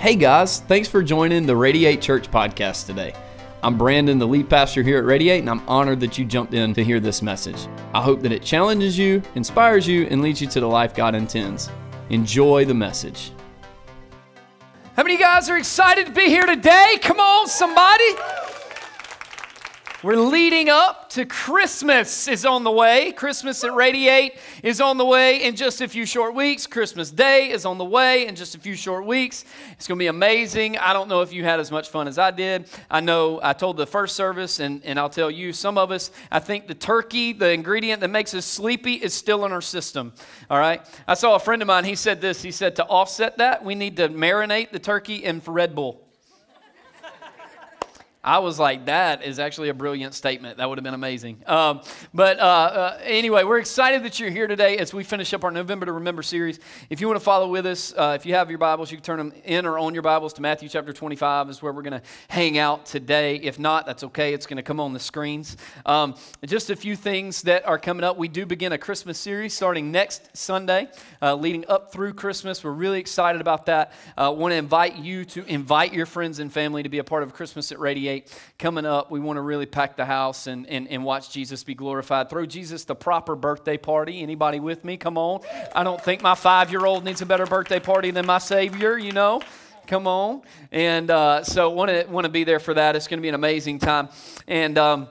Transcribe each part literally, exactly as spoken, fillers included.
Hey guys, thanks for joining the Radiate Church podcast today. I'm Brandon, the lead pastor here at Radiate, and I'm honored that you jumped in to hear this message. I hope that it challenges you, inspires you, and leads you to the life God intends. Enjoy the message. How many of you guys are excited to be here today? Come on, somebody. We're leading up to Christmas is on the way. Christmas at Radiate is on the way in just a few short weeks. Christmas Day is on the way in just a few short weeks. It's going to be amazing. I don't know if you had as much fun as I did. I know I told the first service, and, and I'll tell you, some of us, I think the turkey, the ingredient that makes us sleepy, is still in our system. All right? I saw a friend of mine, he said this. He said, to offset that, we need to marinate the turkey in Red Bull. I was like, that is actually a brilliant statement. That would have been amazing. Um, but uh, uh, anyway, we're excited that you're here today as we finish up our November to Remember series. If you want to follow with us, uh, if you have your Bibles, you can turn them in or on your Bibles to Matthew chapter twenty-five is where we're going to hang out today. If not, that's okay. It's going to come on the screens. Um, just a few things that are coming up. We do begin a Christmas series starting next Sunday, uh, leading up through Christmas. We're really excited about that. I uh, want to invite you to invite your friends and family to be a part of Christmas at Radiate. Coming up, we want to really pack the house and, and, and watch Jesus be glorified. Throw Jesus the proper birthday party. Anybody with me? Come on. I don't think my five-year-old needs a better birthday party than my Savior, you know. Come on. And uh, so want to want to be there for that. It's going to be an amazing time. And um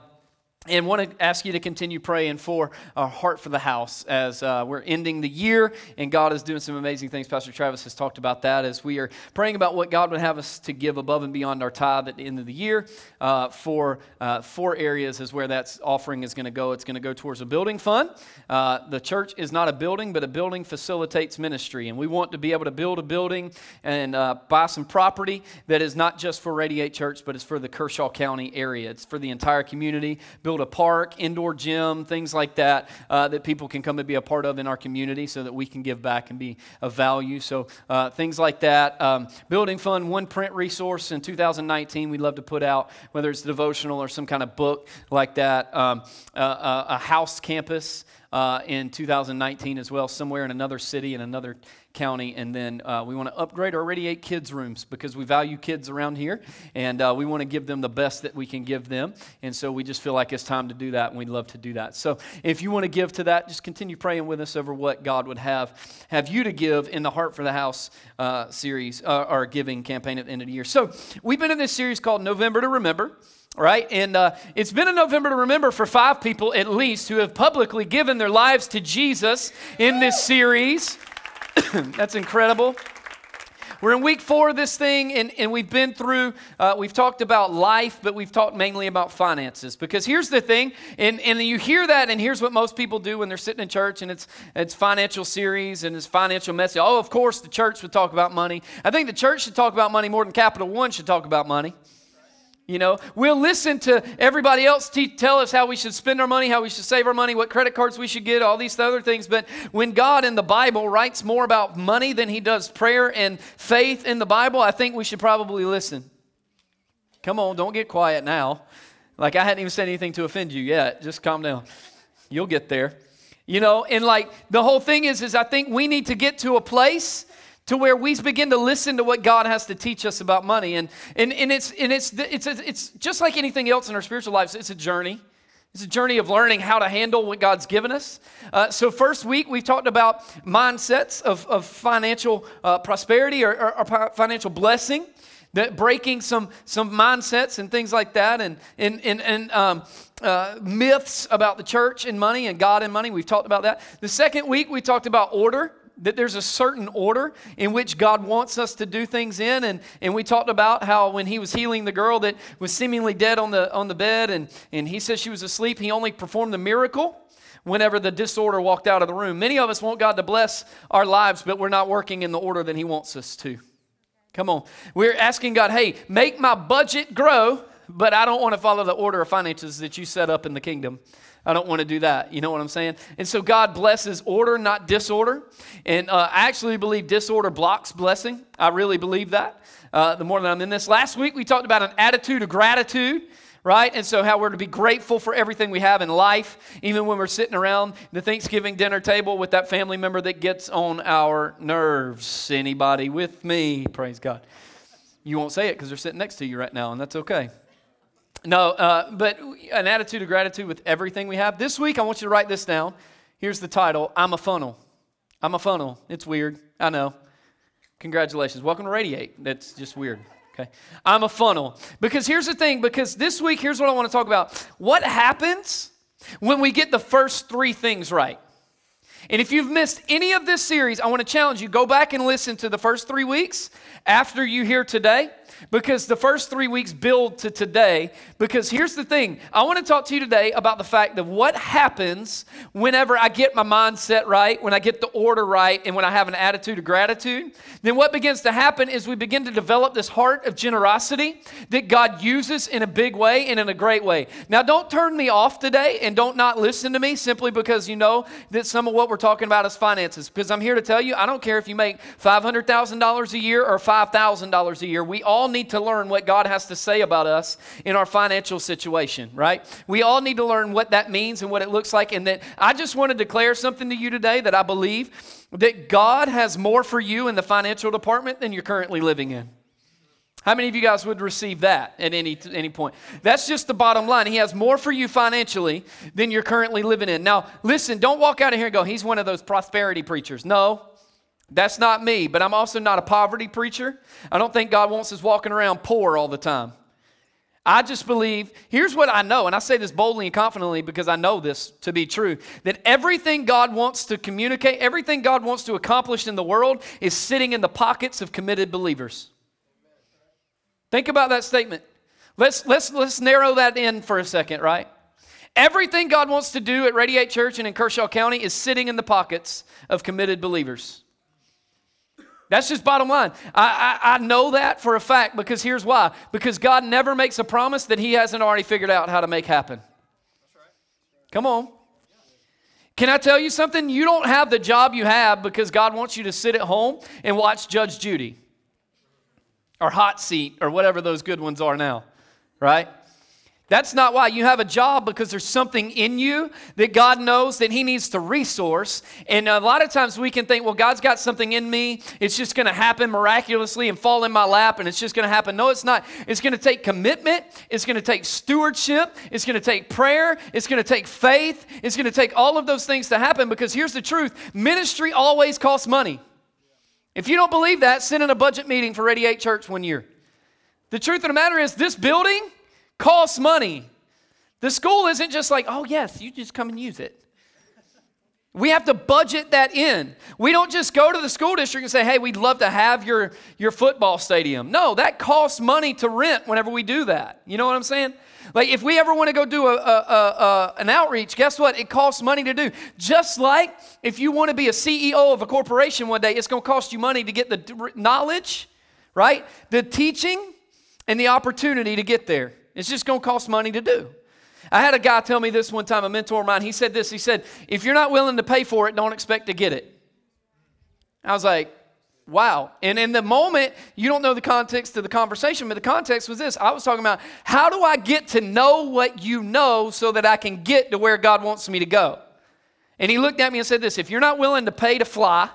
And want to ask you to continue praying for our heart for the house as uh, we're ending the year, and God is doing some amazing things. Pastor Travis has talked about that as we are praying about what God would have us to give above and beyond our tithe at the end of the year. Uh, for uh, four areas is where that offering is going to go. It's going to go towards a building fund. Uh, the church is not a building, but a building facilitates ministry, and we want to be able to build a building and uh, buy some property that is not just for Radiate Church, but it's for the Kershaw County area. It's for the entire community. Build a park, indoor gym, things like that, uh, that people can come and be a part of in our community so that we can give back and be of value. So uh, things like that. Um, building fund, one print resource in two thousand nineteen we'd love to put out, whether it's devotional or some kind of book like that. Um, a, a house campus uh, in two thousand nineteen as well, somewhere in another city, in another county. And then uh, we want to upgrade our Radiate Kids rooms because we value kids around here, and uh, we want to give them the best that we can give them. And so we just feel like it's time to do that, and we'd love to do that. So if you want to give to that, just continue praying with us over what God would have have you to give in the Heart for the House uh, series, uh, our giving campaign at the end of the year. So we've been in this series called November to Remember. Right? And uh, it's been a November to Remember for five people at least who have publicly given their lives to Jesus in this series. That's incredible. We're in week four of this thing, and, and we've been through, uh, we've talked about life, but we've talked mainly about finances. Because here's the thing, and, and you hear that, and here's what most people do when they're sitting in church, and it's it's financial series, and it's financial message. Oh, of course, the church would talk about money. I think the church should talk about money more than Capital One should talk about money. You know, we'll listen to everybody else te- tell us how we should spend our money, how we should save our money, what credit cards we should get, all these other things. But when God in the Bible writes more about money than he does prayer and faith in the Bible, I think we should probably listen. Come on, don't get quiet now. Like I hadn't even said anything to offend you yet. Just calm down. You'll get there. You know, and like the whole thing is, is I think we need to get to a place to where we begin to listen to what God has to teach us about money. And and, and it's and it's it's it's just like anything else in our spiritual lives. It's a journey. It's a journey of learning how to handle what God's given us. Uh, so first week, we've talked about mindsets of, of financial uh, prosperity or, or, or financial blessing, that breaking some some mindsets and things like that, and and, and, and um, uh, myths about the church and money and God and money. We've talked about that. The second week, we talked about order, that there's a certain order in which God wants us to do things in. And, and we talked about how when he was healing the girl that was seemingly dead on the on the bed, and, and he said she was asleep, he only performed the miracle whenever the disorder walked out of the room. Many of us want God to bless our lives, but we're not working in the order that he wants us to. Come on. We're asking God, hey, make my budget grow, but I don't want to follow the order of finances that you set up in the kingdom. I don't want to do that. You know what I'm saying? And so God blesses order, not disorder. And uh, I actually believe disorder blocks blessing. I really believe that. Uh, the more that I'm in this. Last week, we talked about an attitude of gratitude, right? And so how we're to be grateful for everything we have in life, even when we're sitting around the Thanksgiving dinner table with that family member that gets on our nerves. Anybody with me? Praise God. You won't say it because they're sitting next to you right now, and that's okay. No, uh, but an attitude of gratitude with everything we have. This week, I want you to write this down. Here's the title, I'm a Funnel. I'm a Funnel. It's weird. I know. Congratulations. Welcome to Radiate. That's just weird. Okay. I'm a Funnel. Because here's the thing, because this week, here's what I want to talk about. What happens when we get the first three things right? And if you've missed any of this series, I want to challenge you, go back and listen to the first three weeks after you hear today, because the first three weeks build to today. Because here's the thing, I want to talk to you today about the fact that what happens whenever I get my mindset right, when I get the order right, and when I have an attitude of gratitude, then what begins to happen is we begin to develop this heart of generosity that God uses in a big way and in a great way. Now, don't turn me off today and don't not listen to me simply because you know that some of what we're talking about is finances, because I'm here to tell you, I don't care if you make five hundred thousand dollars a year or five thousand dollars a year. We all need to learn what God has to say about us in our financial situation, right? We all need to learn what that means and what it looks like. And that I just want to declare something to you today that I believe that God has more for you in the financial department than you're currently living in. How many of you guys would receive that at any any point? That's just the bottom line. He has more for you financially than you're currently living in. Now, listen, don't walk out of here and go, he's one of those prosperity preachers. No, that's not me, but I'm also not a poverty preacher. I don't think God wants us walking around poor all the time. I just believe, here's what I know, and I say this boldly and confidently because I know this to be true, that everything God wants to communicate, everything God wants to accomplish in the world is sitting in the pockets of committed believers. Think about that statement. Let's, let's, let's narrow that in for a second, right? Everything God wants to do at Radiate Church and in Kershaw County is sitting in the pockets of committed believers. That's just bottom line. I, I, I know that for a fact because here's why. Because God never makes a promise that he hasn't already figured out how to make happen. That's right. Come on. Can I tell you something? You don't have the job you have because God wants you to sit at home and watch Judge Judy. Or Hot Seat, or whatever those good ones are now, right? That's not why. You have a job because there's something in you that God knows that he needs to resource. And a lot of times we can think, well, God's got something in me. It's just going to happen miraculously and fall in my lap, and it's just going to happen. No, it's not. It's going to take commitment. It's going to take stewardship. It's going to take prayer. It's going to take faith. It's going to take all of those things to happen because here's the truth. Ministry always costs money. If you don't believe that, sit in a budget meeting for Radiate Church one year. The truth of the matter is this building costs money. The school isn't just like, oh, yes, you just come and use it. We have to budget that in. We don't just go to the school district and say, hey, we'd love to have your, your football stadium. No, that costs money to rent whenever we do that. You know what I'm saying? Like if we ever want to go do a, a, a, a, an outreach, guess what? It costs money to do. Just like if you want to be a C E O of a corporation one day, it's going to cost you money to get the knowledge, right? The teaching and the opportunity to get there. It's just going to cost money to do. I had a guy tell me this one time, a mentor of mine. He said this. He said, if you're not willing to pay for it, don't expect to get it. I was like, wow. And in the moment, you don't know the context of the conversation, but the context was this. I was talking about, how do I get to know what you know so that I can get to where God wants me to go? And he looked at me and said this, if you're not willing to pay to fly,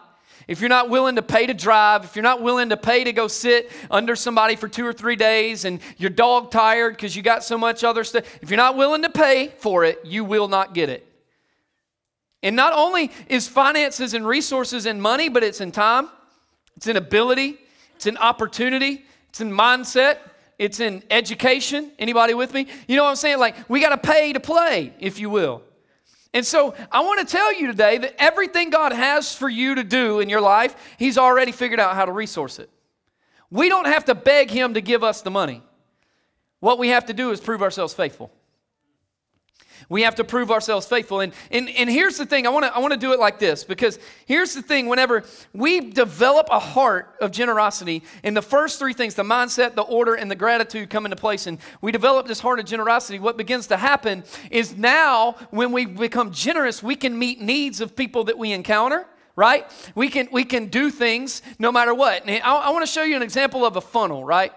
if you're not willing to pay to drive, if you're not willing to pay to go sit under somebody for two or three days and you're dog tired because you got so much other stuff, if you're not willing to pay for it, you will not get it. And not only is finances and resources in money, but it's in time, it's in ability, it's in opportunity, it's in mindset, it's in education. Anybody with me? You know what I'm saying? Like, we got to pay to play, if you will. And so I want to tell you today that everything God has for you to do in your life, he's already figured out how to resource it. We don't have to beg him to give us the money. What we have to do is prove ourselves faithful. We have to prove ourselves faithful. And, and, and here's the thing. I want to I want to do it like this, because here's the thing. Whenever we develop a heart of generosity, and the first three things, the mindset, the order, and the gratitude come into place, and we develop this heart of generosity, what begins to happen is now when we become generous, we can meet needs of people that we encounter, right? We can, we can do things no matter what. And I, I want to show you an example of a funnel, right?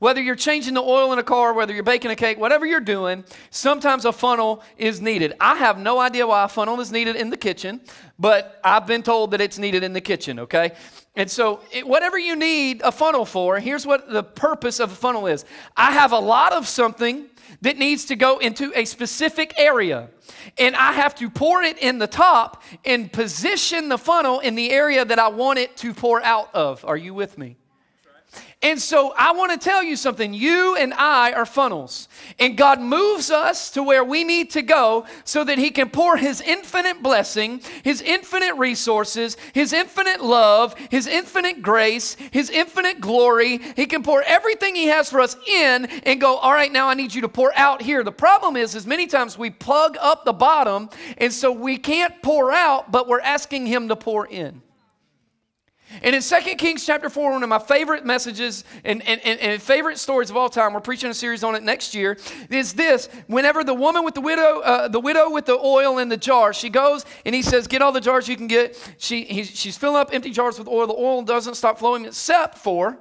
Whether you're changing the oil in a car, whether you're baking a cake, whatever you're doing, sometimes a funnel is needed. I have no idea why a funnel is needed in the kitchen, but I've been told that it's needed in the kitchen, okay? And so it, whatever you need a funnel for, here's what the purpose of a funnel is. I have a lot of something that needs to go into a specific area, and I have to pour it in the top and position the funnel in the area that I want it to pour out of. Are you with me? And so I want to tell you something. You and I are funnels. And God moves us to where we need to go so that he can pour his infinite blessing, his infinite resources, his infinite love, his infinite grace, his infinite glory. He can pour everything he has for us in and go, all right, now I need you to pour out here. The problem is, is many times we plug up the bottom, and so we can't pour out, but we're asking him to pour in. And in Second Kings chapter four, one of my favorite messages and, and, and, and favorite stories of all time, we're preaching a series on it next year, is this. Whenever the woman with the widow, uh, the widow with the oil in the jar, she goes and he says, get all the jars you can get. She, he, she's filling up empty jars with oil. The oil doesn't stop flowing except for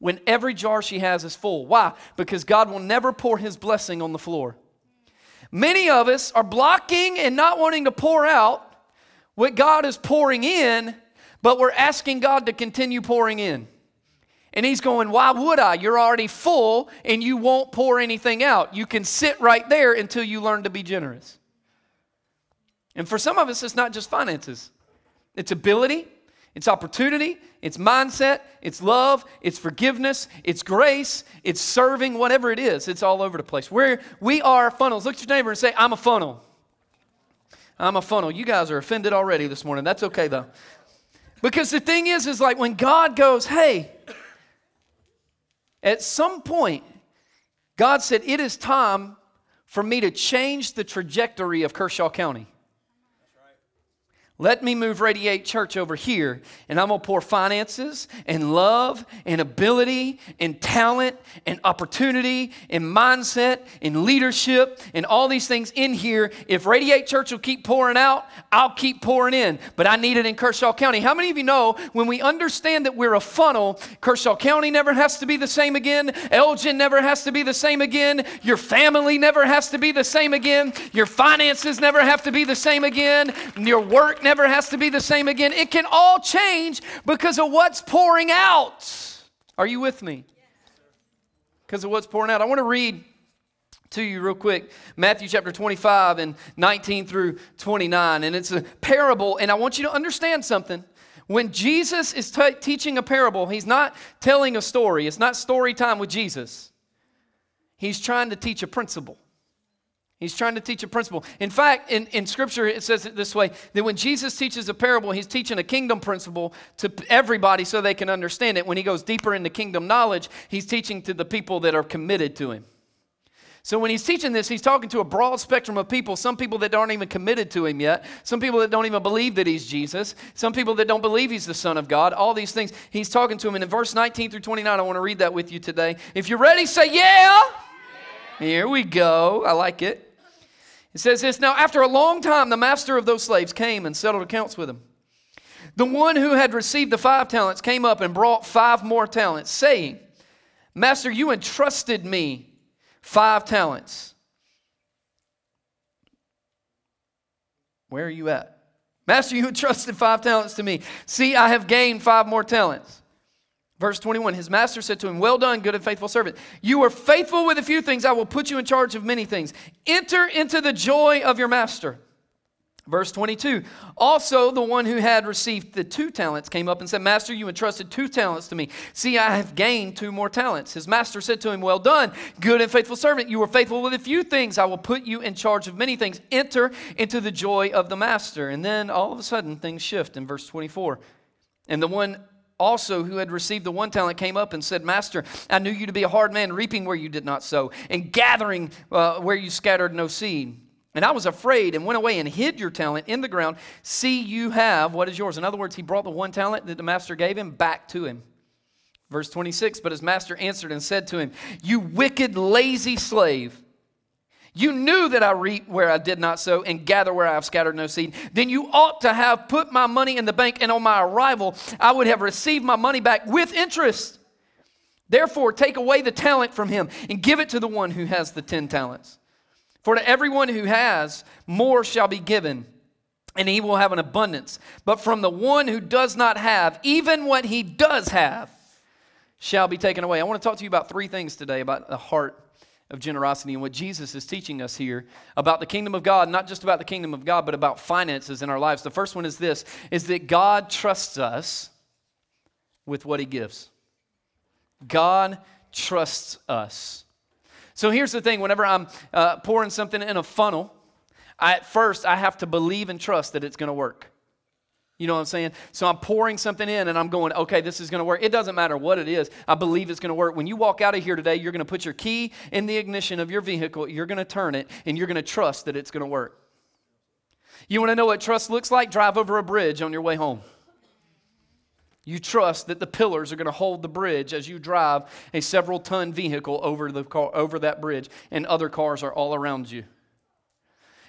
when every jar she has is full. Why? Because God will never pour his blessing on the floor. Many of us are blocking and not wanting to pour out what God is pouring in, but we're asking God to continue pouring in. And he's going, why would I? You're already full and you won't pour anything out. You can sit right there until you learn to be generous. And for some of us, it's not just finances. It's ability, it's opportunity, it's mindset, it's love, it's forgiveness, it's grace, it's serving, whatever it is. It's all over the place. We're, we are funnels. Look at your neighbor and say, I'm a funnel. I'm a funnel. You guys are offended already this morning. That's okay though. Because the thing is, is like when God goes, hey, at some point, God said, it is time for me to change the trajectory of Kershaw County. Let me move Radiate Church over here, and I'm going to pour finances and love and ability and talent and opportunity and mindset and leadership and all these things in here. If Radiate Church will keep pouring out, I'll keep pouring in, but I need it in Kershaw County. How many of you know when we understand that we're a funnel, Kershaw County never has to be the same again. Elgin never has to be the same again. Your family never has to be the same again. Your finances never have to be the same again. Your work never has to be the same again. It can all change because of what's pouring out. Are you with me? Because of what's pouring out. I want to read to you real quick Matthew chapter twenty-five and nineteen through twenty-nine. And it's a parable, and I want you to understand something. When Jesus is t- teaching a parable, he's not telling a story. It's not story time with Jesus. He's trying to teach a principle. He's trying to teach a principle. In fact, in, in Scripture, it says it this way, that when Jesus teaches a parable, he's teaching a kingdom principle to everybody so they can understand it. When he goes deeper into kingdom knowledge, he's teaching to the people that are committed to him. So when he's teaching this, he's talking to a broad spectrum of people, some people that aren't even committed to him yet, some people that don't even believe that he's Jesus, some people that don't believe he's the Son of God, all these things. He's talking to them. And in verse nineteen through twenty-nine, I want to read that with you today. If you're ready, say, yeah. yeah. Here we go. I like it. It says this, now after a long time, the master of those slaves came and settled accounts with him. The one who had received the five talents came up and brought five more talents, saying, Master, you entrusted me five talents. Where are you at? Master, you entrusted five talents to me. See, I have gained five more talents. Verse twenty-one, his master said to him, well done, good and faithful servant. You were faithful with a few things. I will put you in charge of many things. Enter into the joy of your master. Verse twenty-two, also the one who had received the two talents came up and said, Master, you entrusted two talents to me. See, I have gained two more talents. His master said to him, well done, good and faithful servant. You were faithful with a few things. I will put you in charge of many things. Enter into the joy of the master. And then all of a sudden things shift in verse twenty-four. And the one also who had received the one talent came up and said, Master, I knew you to be a hard man, reaping where you did not sow, and gathering uh, where you scattered no seed. And I was afraid and went away and hid your talent in the ground. See, you have what is yours. In other words, he brought the one talent that the master gave him back to him. Verse twenty-six, but his master answered and said to him, you wicked, lazy slave. You knew that I reap where I did not sow and gather where I have scattered no seed. Then you ought to have put my money in the bank, and on my arrival, I would have received my money back with interest. Therefore, take away the talent from him and give it to the one who has the ten talents. For to everyone who has, more shall be given, and he will have an abundance. But from the one who does not have, even what he does have shall be taken away. I want to talk to you about three things today about the heart of generosity and what Jesus is teaching us here about the kingdom of God, not just about the kingdom of God, but about finances in our lives. The first one is this, is that God trusts us with what he gives. God trusts us. So here's the thing, whenever I'm uh, pouring something in a funnel, I, at first I have to believe and trust that it's going to work. You know what I'm saying? So I'm pouring something in and I'm going, okay, this is going to work. It doesn't matter what it is. I believe it's going to work. When you walk out of here today, you're going to put your key in the ignition of your vehicle. You're going to turn it and you're going to trust that it's going to work. You want to know what trust looks like? Drive over a bridge on your way home. You trust that the pillars are going to hold the bridge as you drive a several-ton vehicle over the car, over that bridge, and other cars are all around you.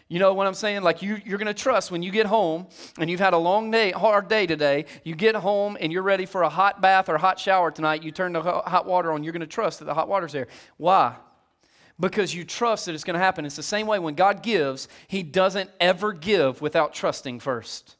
You know what I'm saying? Like you, you're going to trust when you get home, and you've had a long day, hard day today. You get home and you're ready for a hot bath or hot shower tonight. You turn the hot water on. You're going to trust that the hot water's there. Why? Because you trust that it's going to happen. It's the same way when God gives, he doesn't ever give without trusting first.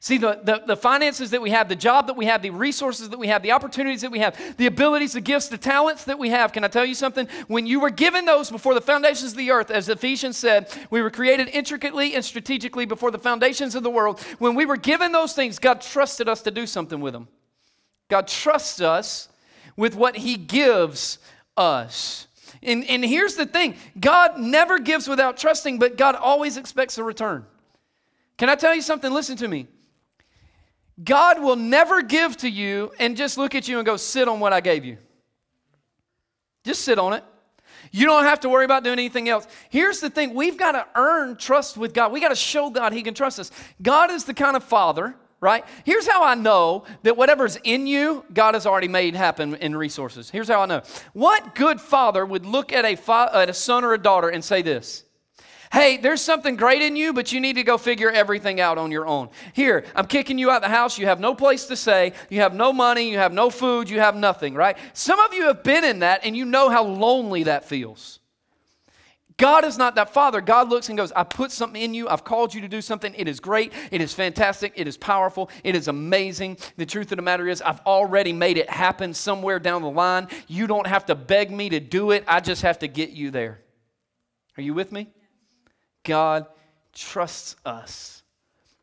See, the, the, the finances that we have, the job that we have, the resources that we have, the opportunities that we have, the abilities, the gifts, the talents that we have. Can I tell you something? When you were given those before the foundations of the earth, as Ephesians said, we were created intricately and strategically before the foundations of the world. When we were given those things, God trusted us to do something with them. God trusts us with what he gives us. And, and here's the thing. God never gives without trusting, but God always expects a return. Can I tell you something? Listen to me. God will never give to you and just look at you and go, sit on what I gave you. Just sit on it. You don't have to worry about doing anything else. Here's the thing. We've got to earn trust with God. We've got to show God he can trust us. God is the kind of father, right? Here's how I know that whatever's in you, God has already made happen in resources. Here's how I know. What good father would look at a, fa- at a son or a daughter and say this? Hey, there's something great in you, but you need to go figure everything out on your own. Here, I'm kicking you out of the house. You have no place to stay. You have no money. You have no food. You have nothing, right? Some of you have been in that, and you know how lonely that feels. God is not that father. God looks and goes, I put something in you. I've called you to do something. It is great. It is fantastic. It is powerful. It is amazing. The truth of the matter is I've already made it happen somewhere down the line. You don't have to beg me to do it. I just have to get you there. Are you with me? God trusts us.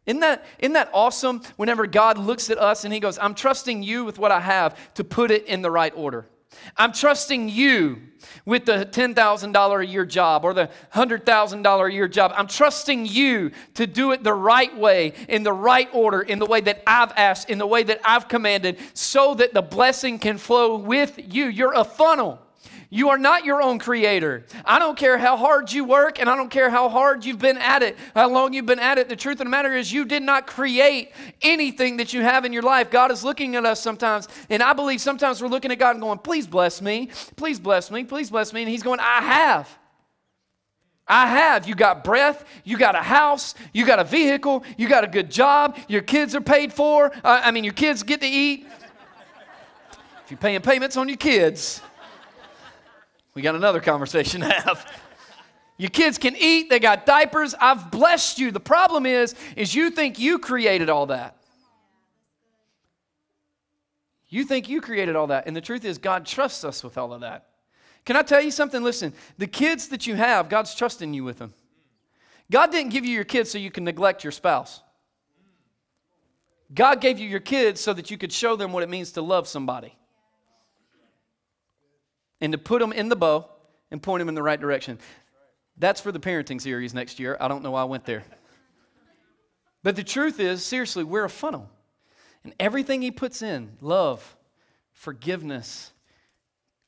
Isn't that, isn't that awesome? Whenever God looks at us and he goes, I'm trusting you with what I have to put it in the right order. I'm trusting you with the ten thousand dollars a year job or the one hundred thousand dollars a year job. I'm trusting you to do it the right way, in the right order, in the way that I've asked, in the way that I've commanded, so that the blessing can flow with you. You're a funnel. You are not your own creator. I don't care how hard you work, and I don't care how hard you've been at it, how long you've been at it. The truth of the matter is you did not create anything that you have in your life. God is looking at us sometimes, and I believe sometimes we're looking at God and going, please bless me, please bless me, please bless me. And he's going, I have. I have. You got breath, you got a house, you got a vehicle, you got a good job, your kids are paid for. Uh, I mean, your kids get to eat. If you're paying payments on your kids... we got another conversation to have. Your kids can eat. They got diapers. I've blessed you. The problem is, is you think you created all that. You think you created all that. And the truth is, God trusts us with all of that. Can I tell you something? Listen, the kids that you have, God's trusting you with them. God didn't give you your kids so you can neglect your spouse. God gave you your kids so that you could show them what it means to love somebody. And to put them in the bow and point them in the right direction. That's for the parenting series next year. I don't know why I went there. But the truth is, seriously, we're a funnel. And everything he puts in, love, forgiveness,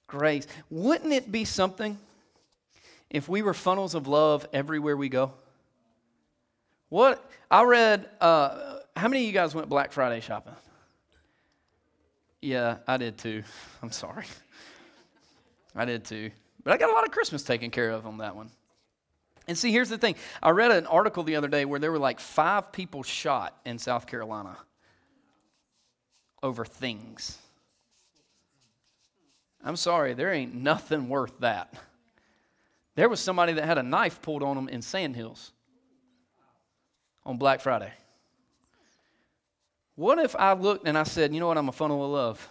grace. Wouldn't it be something if we were funnels of love everywhere we go? What? I read, uh, how many of you guys went Black Friday shopping? Yeah, I did too. I'm sorry. I did too, but I got a lot of Christmas taken care of on that one. And see, here's the thing. I read an article the other day where there were like five people shot in South Carolina over things. I'm sorry, there ain't nothing worth that. There was somebody that had a knife pulled on them in Sandhills on Black Friday. What if I looked and I said, you know what, I'm a funnel of love,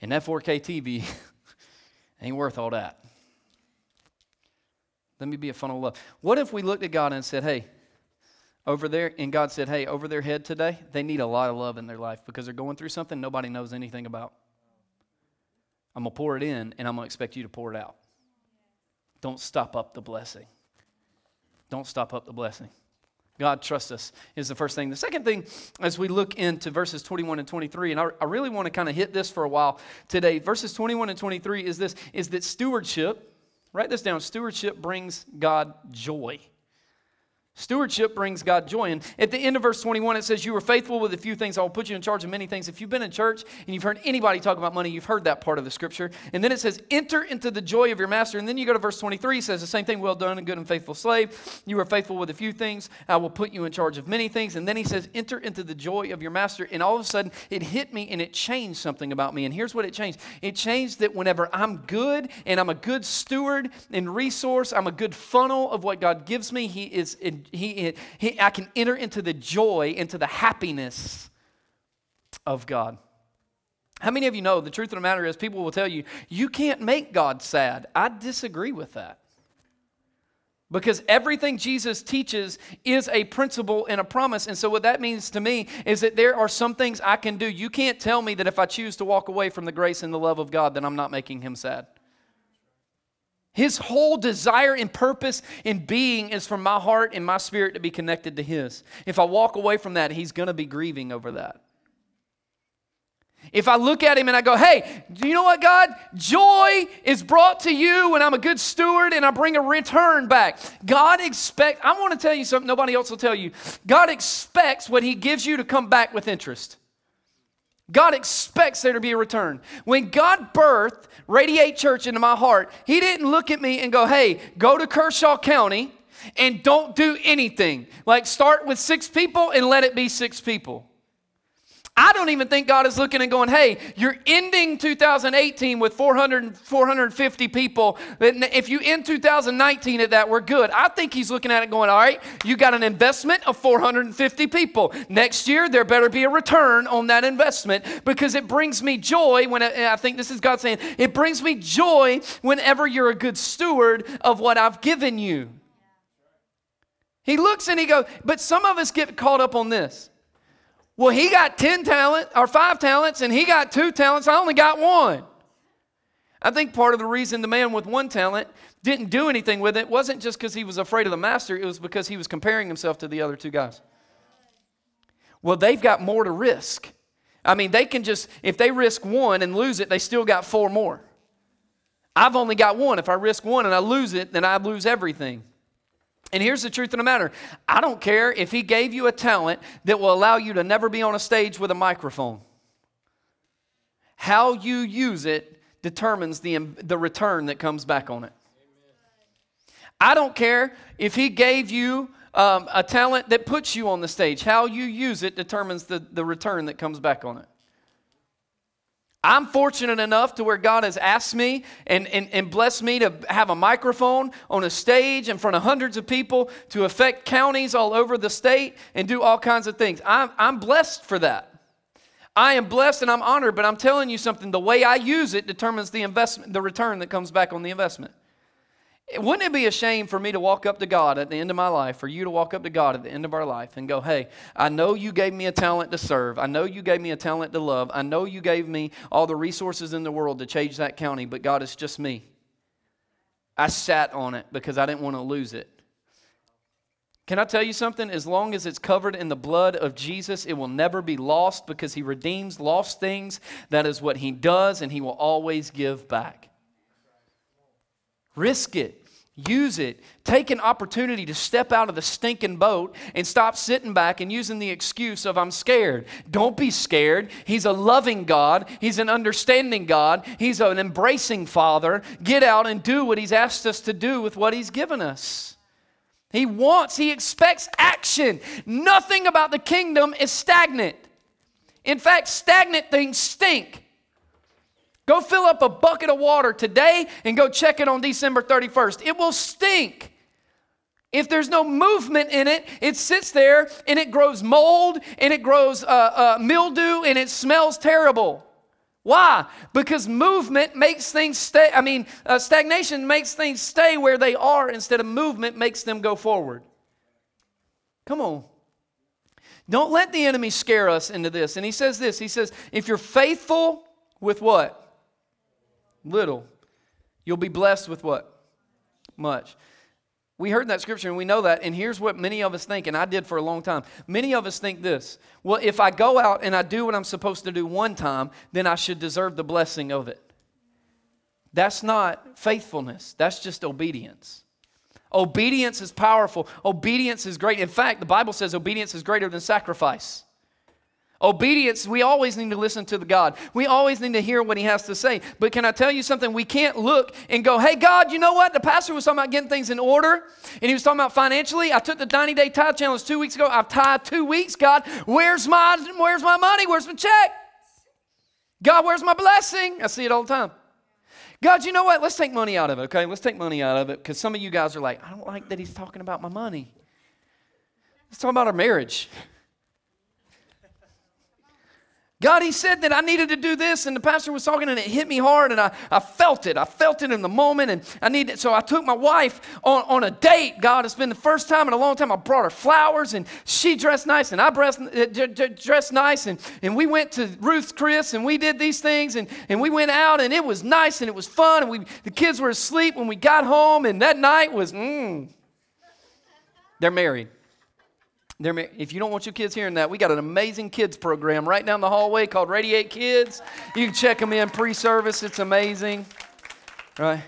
and that four K T V ain't worth all that. Let me be a funnel of love. What if we looked at God and said, hey, over there, and God said, hey, over their head today, they need a lot of love in their life because they're going through something nobody knows anything about. I'm going to pour it in, and I'm going to expect you to pour it out. Don't stop up the blessing. Don't stop up the blessing. God, trust us is the first thing. The second thing, as we look into verses twenty-one and twenty-three, and I, I really want to kind of hit this for a while today. Verses twenty-one and twenty-three is this, is that stewardship, write this down, stewardship brings God joy. Stewardship brings God joy. And at the end of verse twenty-one, it says, you were faithful with a few things. I will put you in charge of many things. If you've been in church and you've heard anybody talk about money, you've heard that part of the scripture. And then it says, enter into the joy of your master. And then you go to verse twenty-three, it says the same thing, well done, a good and faithful slave. You were faithful with a few things. I will put you in charge of many things. And then he says, enter into the joy of your master. And all of a sudden, it hit me and it changed something about me. And here's what it changed. It changed that whenever I'm good and I'm a good steward and resource, I'm a good funnel of what God gives me, he is in He, he, I can enter into the joy, into the happiness of God. How many of you know the truth of the matter is people will tell you, you can't make God sad. I disagree with that. Because everything Jesus teaches is a principle and a promise. And so what that means to me is that there are some things I can do. You can't tell me that if I choose to walk away from the grace and the love of God, then I'm not making him sad. His whole desire and purpose in being is for my heart and my spirit to be connected to his. If I walk away from that, he's going to be grieving over that. If I look at him and I go, hey, you know what, God? Joy is brought to you when I'm a good steward and I bring a return back. God expects, I want to tell you something nobody else will tell you. God expects what he gives you to come back with interest. God expects there to be a return. When God birthed Radiate Church into my heart, he didn't look at me and go, hey, go to Kershaw County and don't do anything. Like start with six people and let it be six people. I don't even think God is looking and going, hey, you're ending two thousand eighteen with four hundred, four hundred fifty people. If you end two thousand nineteen at that, we're good. I think he's looking at it going, all right, you got an investment of four hundred fifty people. Next year, there better be a return on that investment because it brings me joy when, I think this is God saying, it brings me joy whenever you're a good steward of what I've given you. He looks and he goes, but some of us get caught up on this. Well, he got ten talents or five talents, and he got two talents. I only got one. I think part of the reason the man with one talent didn't do anything with it wasn't just because he was afraid of the master. It was because he was comparing himself to the other two guys. Well, they've got more to risk. I mean, they can just, if they risk one and lose it, they still got four more. I've only got one. If I risk one and I lose it, then I lose everything. And here's the truth of the matter. I don't care if he gave you a talent that will allow you to never be on a stage with a microphone. How you use it determines the, the return that comes back on it. I don't care if he gave you um, a talent that puts you on the stage. How you use it determines the, the return that comes back on it. I'm fortunate enough to where God has asked me and, and, and blessed me to have a microphone on a stage in front of hundreds of people to affect counties all over the state and do all kinds of things. I'm, I'm blessed for that. I am blessed and I'm honored, but I'm telling you something. The way I use it determines the investment, the return that comes back on the investment. Wouldn't it be a shame for me to walk up to God at the end of my life, for you to walk up to God at the end of our life and go, hey, I know you gave me a talent to serve. I know you gave me a talent to love. I know you gave me all the resources in the world to change that county, but God, it's just me. I sat on it because I didn't want to lose it. Can I tell you something? As long as it's covered in the blood of Jesus, it will never be lost because he redeems lost things. That is what he does, and he will always give back. Risk it. Use it. Take an opportunity to step out of the stinking boat and stop sitting back and using the excuse of I'm scared. Don't be scared. He's a loving God. He's an understanding God. He's an embracing Father. Get out and do what he's asked us to do with what he's given us. He wants, he expects action. Nothing about the kingdom is stagnant. In fact, stagnant things stink. Go fill up a bucket of water today and go check it on December thirty-first. It will stink. If there's no movement in it, it sits there and it grows mold and it grows uh, uh, mildew and it smells terrible. Why? Because movement makes things stay. I mean, uh, stagnation makes things stay where they are instead of movement makes them go forward. Come on. Don't let the enemy scare us into this. And he says this. He says, if you're faithful with what? Little. You'll be blessed with what? Much. We heard that scripture and we know that, and here's what many of us think, and I did for a long time. Many of us think this, well, if I go out and I do what I'm supposed to do one time, then I should deserve the blessing of it. That's not faithfulness. That's just obedience. Obedience is powerful. Obedience is great. In fact, the Bible says obedience is greater than sacrifice. Obedience, we always need to listen to the God. We always need to hear what he has to say. But can I tell you something? We can't look and go, hey, God, you know what? The pastor was talking about getting things in order, and he was talking about financially. I took the ninety-day tithe challenge two weeks ago. I've tithed two weeks. God, where's my, where's my money? Where's my check? God, where's my blessing? I see it all the time. God, you know what? Let's take money out of it, okay? Let's take money out of it because some of you guys are like, I don't like that he's talking about my money. Let's talk about our marriage. God, he said that I needed to do this, and the pastor was talking, and it hit me hard, and I, I felt it. I felt it in the moment, and I needed. So I took my wife on, on a date, God. It's been the first time in a long time. I brought her flowers, and she dressed nice, and I dressed, dressed nice, and, and we went to Ruth's Chris, and we did these things, and, and we went out, and it was nice, and it was fun, and we the kids were asleep when we got home, and that night was, mmm. They're married. If you don't want your kids hearing that, we got an amazing kids program right down the hallway called Radiate Kids. You can check them in pre-service. It's amazing, right?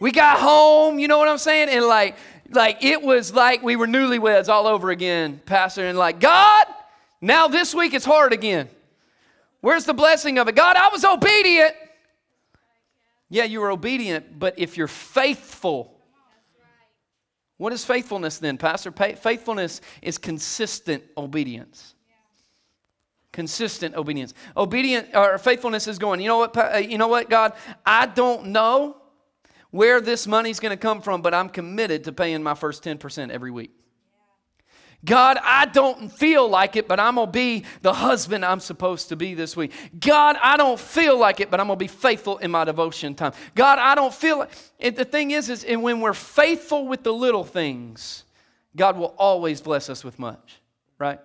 We got home, you know what I'm saying? And like, like it was like we were newlyweds all over again, Pastor. And like, God, now this week it's hard again. Where's the blessing of it? God, I was obedient. Yeah, you were obedient, but if you're faithful. What is faithfulness then, Pastor? Faithfulness is consistent obedience. Yeah. Consistent obedience. Obedient or faithfulness is going, you know what, you know what, God? I don't know where this money's going to come from, but I'm committed to paying my first ten percent every week. Yeah. God, I don't feel like it, but I'm going to be the husband I'm supposed to be this week. God, I don't feel like it, but I'm going to be faithful in my devotion time. God, I don't feel like... It, the thing is, is and when we're faithful with the little things, God will always bless us with much, right?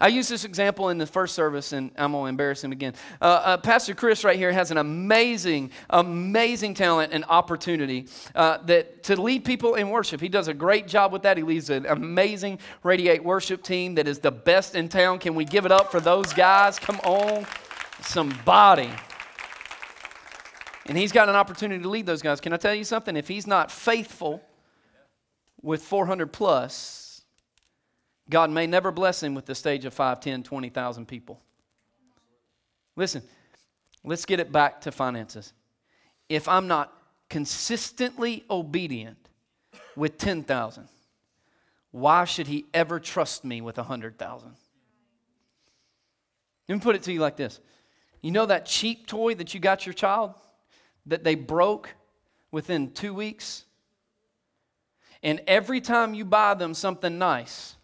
I used this example in the first service, and I'm going to embarrass him again. Uh, uh, Pastor Chris right here has an amazing, amazing talent and opportunity uh, that to lead people in worship. He does a great job with that. He leads an amazing Radiate worship team that is the best in town. Can we give it up for those guys? Come on, somebody. And he's got an opportunity to lead those guys. Can I tell you something? If he's not faithful with four hundred plus, God may never bless him with the stage of five, ten, twenty thousand people. Listen, let's get it back to finances. If I'm not consistently obedient with ten thousand, why should he ever trust me with one hundred thousand? Let me put it to you like this. You know that cheap toy that you got your child? That they broke within two weeks. And every time you buy them something nice,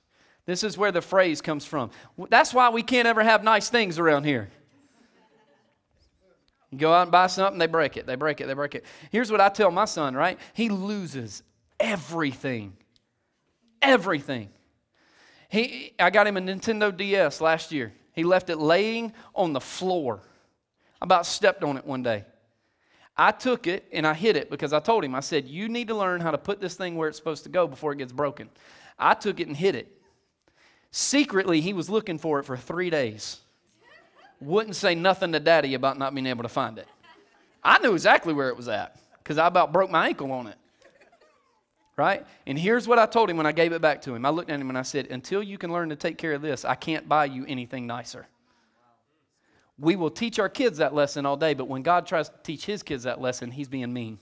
this is where the phrase comes from. That's why we can't ever have nice things around here. You go out and buy something, they break it, they break it, they break it. Here's what I tell my son, right? He loses everything. Everything. He, I got him a Nintendo D S last year. He left it laying on the floor. I about stepped on it one day. I took it and I hit it because I told him, I said, you need to learn how to put this thing where it's supposed to go before it gets broken. I took it and hit it. Secretly, he was looking for it for three days. Wouldn't say nothing to Daddy about not being able to find it. I knew exactly where it was at because I about broke my ankle on it. Right? And here's what I told him when I gave it back to him. I looked at him and I said, until you can learn to take care of this, I can't buy you anything nicer. We will teach our kids that lesson all day, but when God tries to teach his kids that lesson, he's being mean.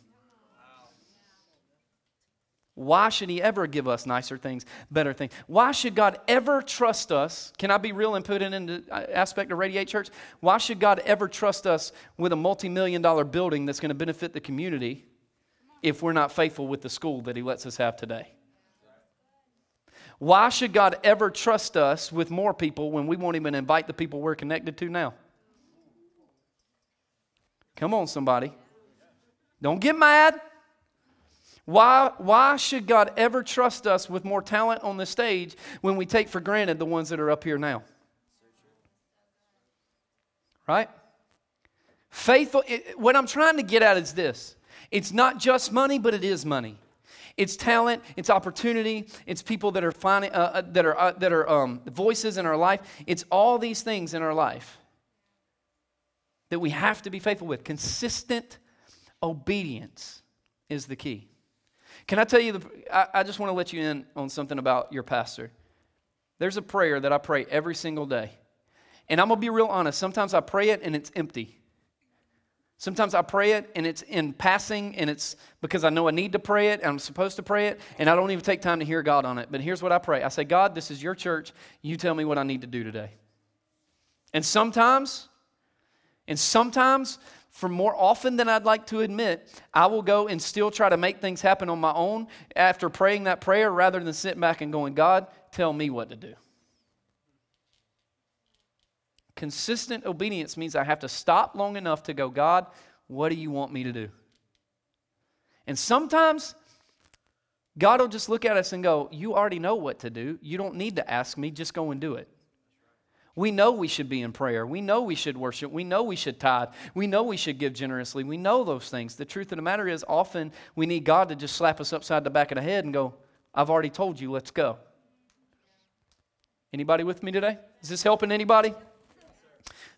Why should he ever give us nicer things, better things? Why should God ever trust us? Can I be real and put it into aspect of Radiate Church? Why should God ever trust us with a multi-million dollar building that's going to benefit the community if we're not faithful with the school that he lets us have today? Why should God ever trust us with more people when we won't even invite the people we're connected to now? Come on, somebody. Don't get mad. Why, why should God ever trust us with more talent on the stage when we take for granted the ones that are up here now? Right? Faithful. It, what I'm trying to get at is this. It's not just money, but it is money. It's talent. It's opportunity. It's people that are finding, uh, that are uh, that are um, voices in our life. It's all these things in our life that we have to be faithful with. Consistent obedience is the key. Can I tell you, the, I, I just want to let you in on something about your pastor. There's a prayer that I pray every single day. And I'm going to be real honest. Sometimes I pray it and it's empty. Sometimes I pray it and it's in passing and it's because I know I need to pray it and I'm supposed to pray it and I don't even take time to hear God on it. But here's what I pray. I say, God, this is your church. You tell me what I need to do today. And sometimes, and sometimes... for more often than I'd like to admit, I will go and still try to make things happen on my own after praying that prayer rather than sitting back and going, God, tell me what to do. Consistent obedience means I have to stop long enough to go, God, what do you want me to do? And sometimes God will just look at us and go, you already know what to do. You don't need to ask me, just go and do it. We know we should be in prayer. We know we should worship. We know we should tithe. We know we should give generously. We know those things. The truth of the matter is often we need God to just slap us upside the back of the head and go, I've already told you, let's go. Anybody with me today? Is this helping anybody?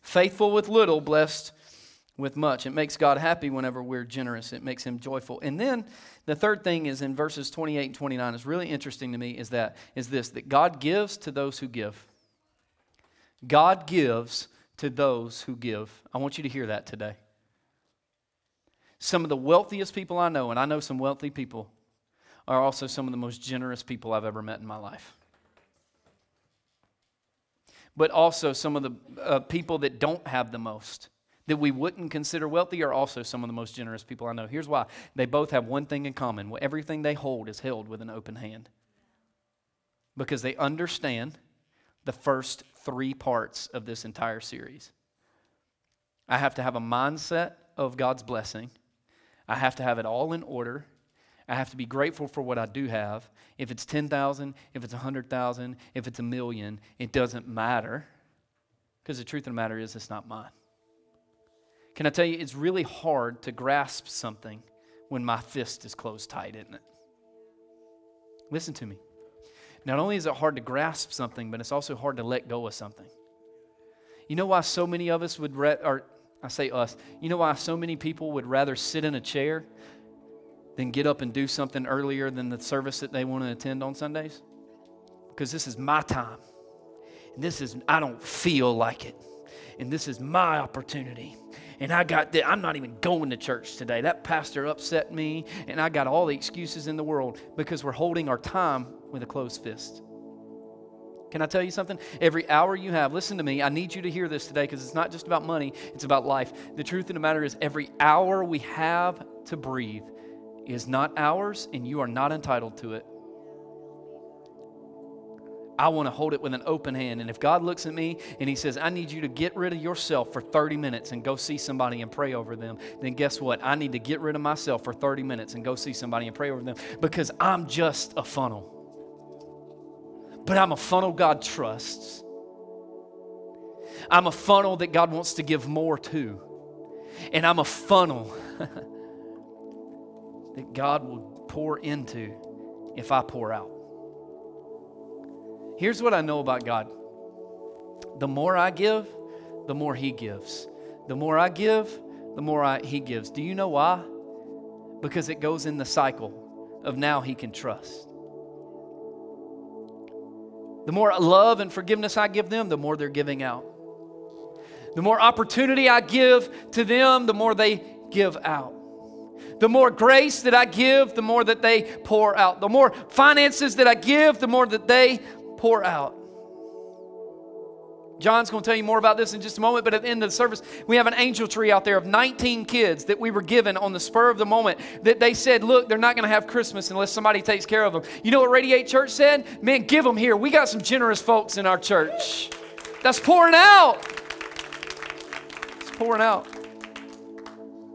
Faithful with little, blessed with much. It makes God happy whenever we're generous. It makes him joyful. And then the third thing is in verses twenty-eight and twenty-nine is really interesting to me is that is this, that God gives to those who give. God gives to those who give. I want you to hear that today. Some of the wealthiest people I know, and I know some wealthy people, are also some of the most generous people I've ever met in my life. But also some of the uh, people that don't have the most, that we wouldn't consider wealthy, are also some of the most generous people I know. Here's why. They both have one thing in common. Everything they hold is held with an open hand. Because they understand the first three parts of this entire series. I have to have a mindset of God's blessing. I have to have it all in order. I have to be grateful for what I do have. If it's ten thousand, if it's one hundred thousand, if it's a million, it doesn't matter. Because the truth of the matter is, it's not mine. Can I tell you, it's really hard to grasp something when my fist is closed tight, isn't it? Listen to me. Not only is it hard to grasp something, but it's also hard to let go of something. You know why so many of us would, re- or I say us, you know why so many people would rather sit in a chair than get up and do something earlier than the service that they want to attend on Sundays? Because this is my time. And this is, I don't feel like it. And this is my opportunity. And I got that. I'm not even going to church today. That pastor upset me. And I got all the excuses in the world because we're holding our time with a closed fist. Can I tell you something? Every hour you have, listen to me. I need you to hear this today because it's not just about money. It's about life. The truth of the matter is every hour we have to breathe is not ours and you are not entitled to it. I want to hold it with an open hand. And if God looks at me and he says, I need you to get rid of yourself for thirty minutes and go see somebody and pray over them, then guess what? I need to get rid of myself for thirty minutes and go see somebody and pray over them because I'm just a funnel. But I'm a funnel God trusts. I'm a funnel that God wants to give more to. And I'm a funnel that God will pour into if I pour out. Here's what I know about God. The more I give, the more he gives. The more I give, the more I, he gives. Do you know why? Because it goes in the cycle of now he can trust. The more love and forgiveness I give them, the more they're giving out. The more opportunity I give to them, the more they give out. The more grace that I give, the more that they pour out. The more finances that I give, the more that they pour out. John's going to tell you more about this in just a moment, but at the end of the service, we have an angel tree out there of nineteen kids that we were given on the spur of the moment that they said, look, they're not going to have Christmas unless somebody takes care of them. You know what Radiate Church said? Man, give them here. We got some generous folks in our church. That's pouring out. It's pouring out.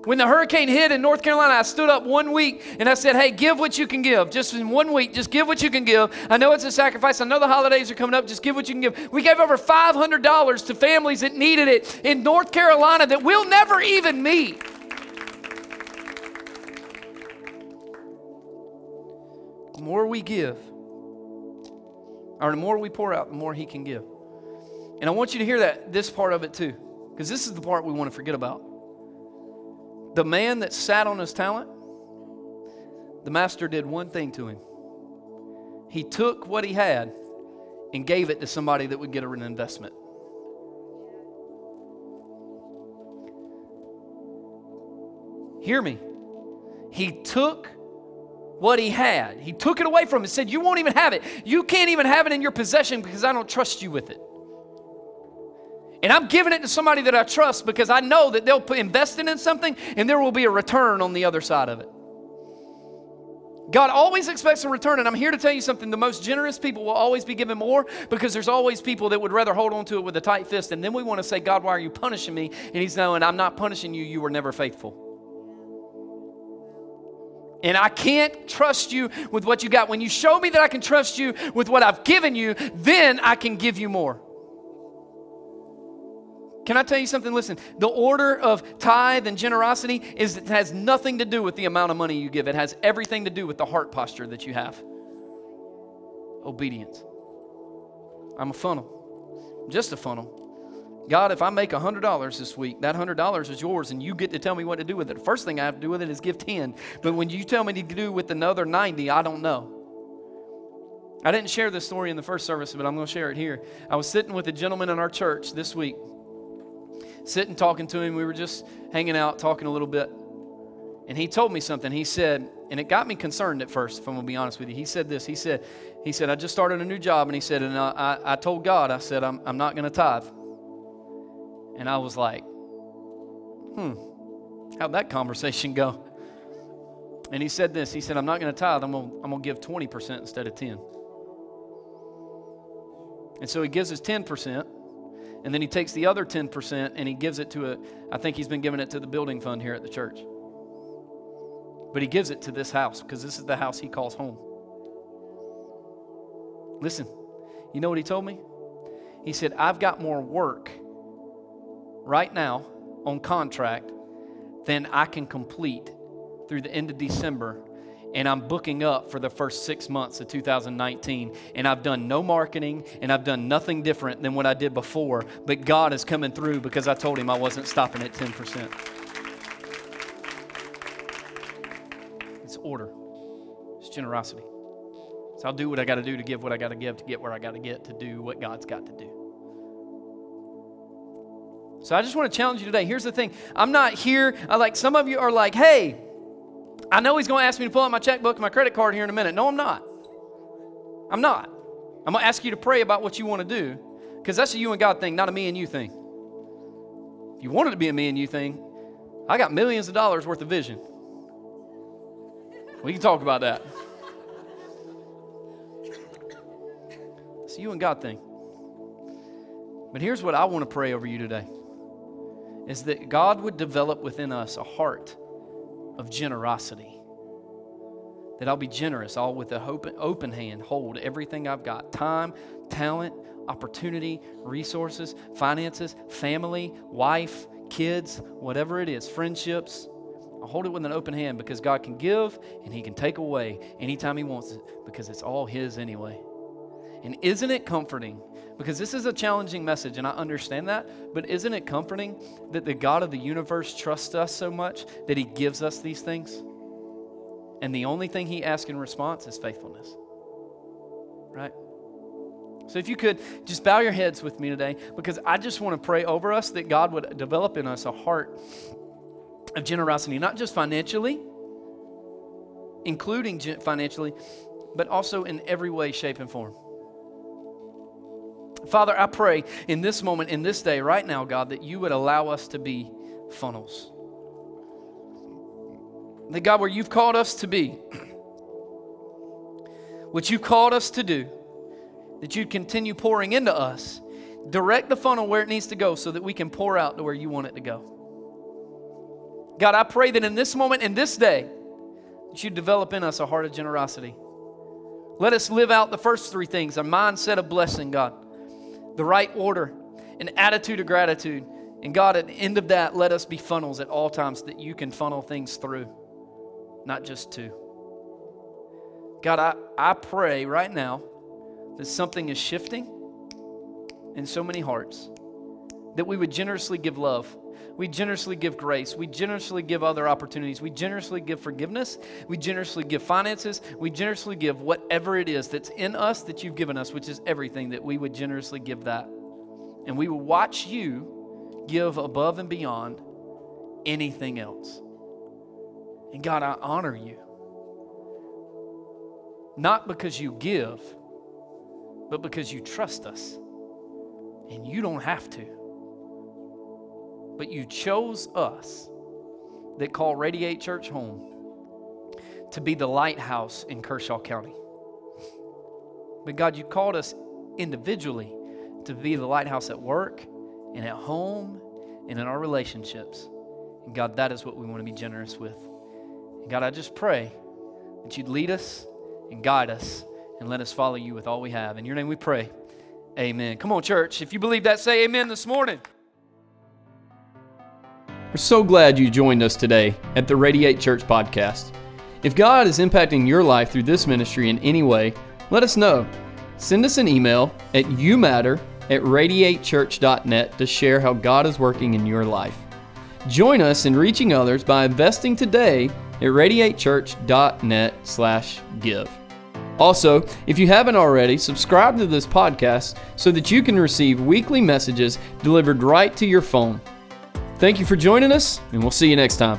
When the hurricane hit in North Carolina, I stood up one week and I said, hey, give what you can give. Just in one week, just give what you can give. I know it's a sacrifice. I know the holidays are coming up. Just give what you can give. We gave over five hundred dollars to families that needed it in North Carolina that we'll never even meet. The more we give, or the more we pour out, the more He can give. And I want you to hear that, this part of it too, because this is the part we want to forget about. The man that sat on his talent, the master did one thing to him. He took what he had and gave it to somebody that would get an investment. Hear me. He took what he had. He took it away from him and said, you won't even have it. You can't even have it in your possession because I don't trust you with it. And I'm giving it to somebody that I trust because I know that they'll invest it in something and there will be a return on the other side of it. God always expects a return, and I'm here to tell you something. The most generous people will always be given more because there's always people that would rather hold on to it with a tight fist. And then we want to say, God, why are you punishing me? And He's knowing, I'm not punishing you. You were never faithful. And I can't trust you with what you got. When you show me that I can trust you with what I've given you, then I can give you more. Can I tell you something? Listen, the order of tithe and generosity is it has nothing to do with the amount of money you give. It has everything to do with the heart posture that you have. Obedience. I'm a funnel. I'm just a funnel. God, if I make one hundred dollars this week, that one hundred dollars is yours, and you get to tell me what to do with it. The first thing I have to do with it is give ten. But when you tell me to do with another ninety, I don't know. I didn't share this story in the first service, but I'm going to share it here. I was sitting with a gentleman in our church this week. Sitting, talking to him. We were just hanging out, talking a little bit. And he told me something. He said, and it got me concerned at first, if I'm going to be honest with you. He said this. He said, he said, I just started a new job. And he said, and I, I told God, I said, I'm, I'm not going to tithe. And I was like, hmm, how'd that conversation go? And he said this. He said, I'm not going to tithe. I'm going I'm going to give twenty percent instead of ten. And so he gives us ten percent. And then he takes the other ten percent and he gives it to a, I think he's been giving it to the building fund here at the church. But he gives it to this house because this is the house he calls home. Listen, you know what he told me? He said, I've got more work right now on contract than I can complete through the end of December. And I'm booking up for the first six months of two thousand nineteen. And I've done no marketing, and I've done nothing different than what I did before. But God is coming through because I told Him I wasn't stopping at ten percent. It's order. It's generosity. So I'll do what I got to do to give what I got to give, to get where I got to get, to do what God's got to do. So I just want to challenge you today. Here's the thing. I'm not here. I like some of you are like, hey, I know He's going to ask me to pull out my checkbook and my credit card here in a minute. No, I'm not. I'm not. I'm going to ask you to pray about what you want to do because that's a you and God thing, not a me and you thing. If you wanted to be a me and you thing, I got millions of dollars worth of vision. We can talk about that. It's a you and God thing. But here's what I want to pray over you today is that God would develop within us a heart of generosity, that I'll be generous, all with an open, open hand, hold everything I've got, time, talent, opportunity, resources, finances, family, wife, kids, whatever it is, friendships. I'll hold it with an open hand because God can give and He can take away anytime He wants it because it's all His anyway. And isn't it comforting? Because this is a challenging message, and I understand that, but isn't it comforting that the God of the universe trusts us so much that He gives us these things? And the only thing He asks in response is faithfulness, right? So if you could just bow your heads with me today, because I just want to pray over us that God would develop in us a heart of generosity, not just financially, including financially, but also in every way, shape, and form. Father, I pray in this moment, in this day, right now, God, that you would allow us to be funnels. That, God, where you've called us to be, what you've called us to do, that you'd continue pouring into us, direct the funnel where it needs to go so that we can pour out to where you want it to go. God, I pray that in this moment, in this day, that you develop in us a heart of generosity. Let us live out the first three things, a mindset of blessing, God, the right order, an attitude of gratitude. And God, at the end of that, let us be funnels at all times that you can funnel things through, not just to. God, I, I pray right now that something is shifting in so many hearts, that we would generously give love. We generously give grace. We generously give other opportunities. We generously give forgiveness. We generously give finances. We generously give whatever it is that's in us that you've given us, which is everything, that we would generously give that. And we will watch you give above and beyond anything else. And God, I honor you. Not because you give, but because you trust us. And you don't have to. But you chose us, that call Radiate Church home, to be the lighthouse in Kershaw County. But God, you called us individually to be the lighthouse at work and at home and in our relationships. And God, that is what we want to be generous with. And God, I just pray that you'd lead us and guide us and let us follow you with all we have. In your name we pray. Amen. Come on, church. If you believe that, say amen this morning. We're so glad you joined us today at the Radiate Church Podcast. If God is impacting your life through this ministry in any way, let us know. Send us an email at youmatter at radiate church dot net to share how God is working in your life. Join us in reaching others by investing today at radiate church dot net slash give. Also, if you haven't already, subscribe to this podcast so that you can receive weekly messages delivered right to your phone. Thank you for joining us, and we'll see you next time.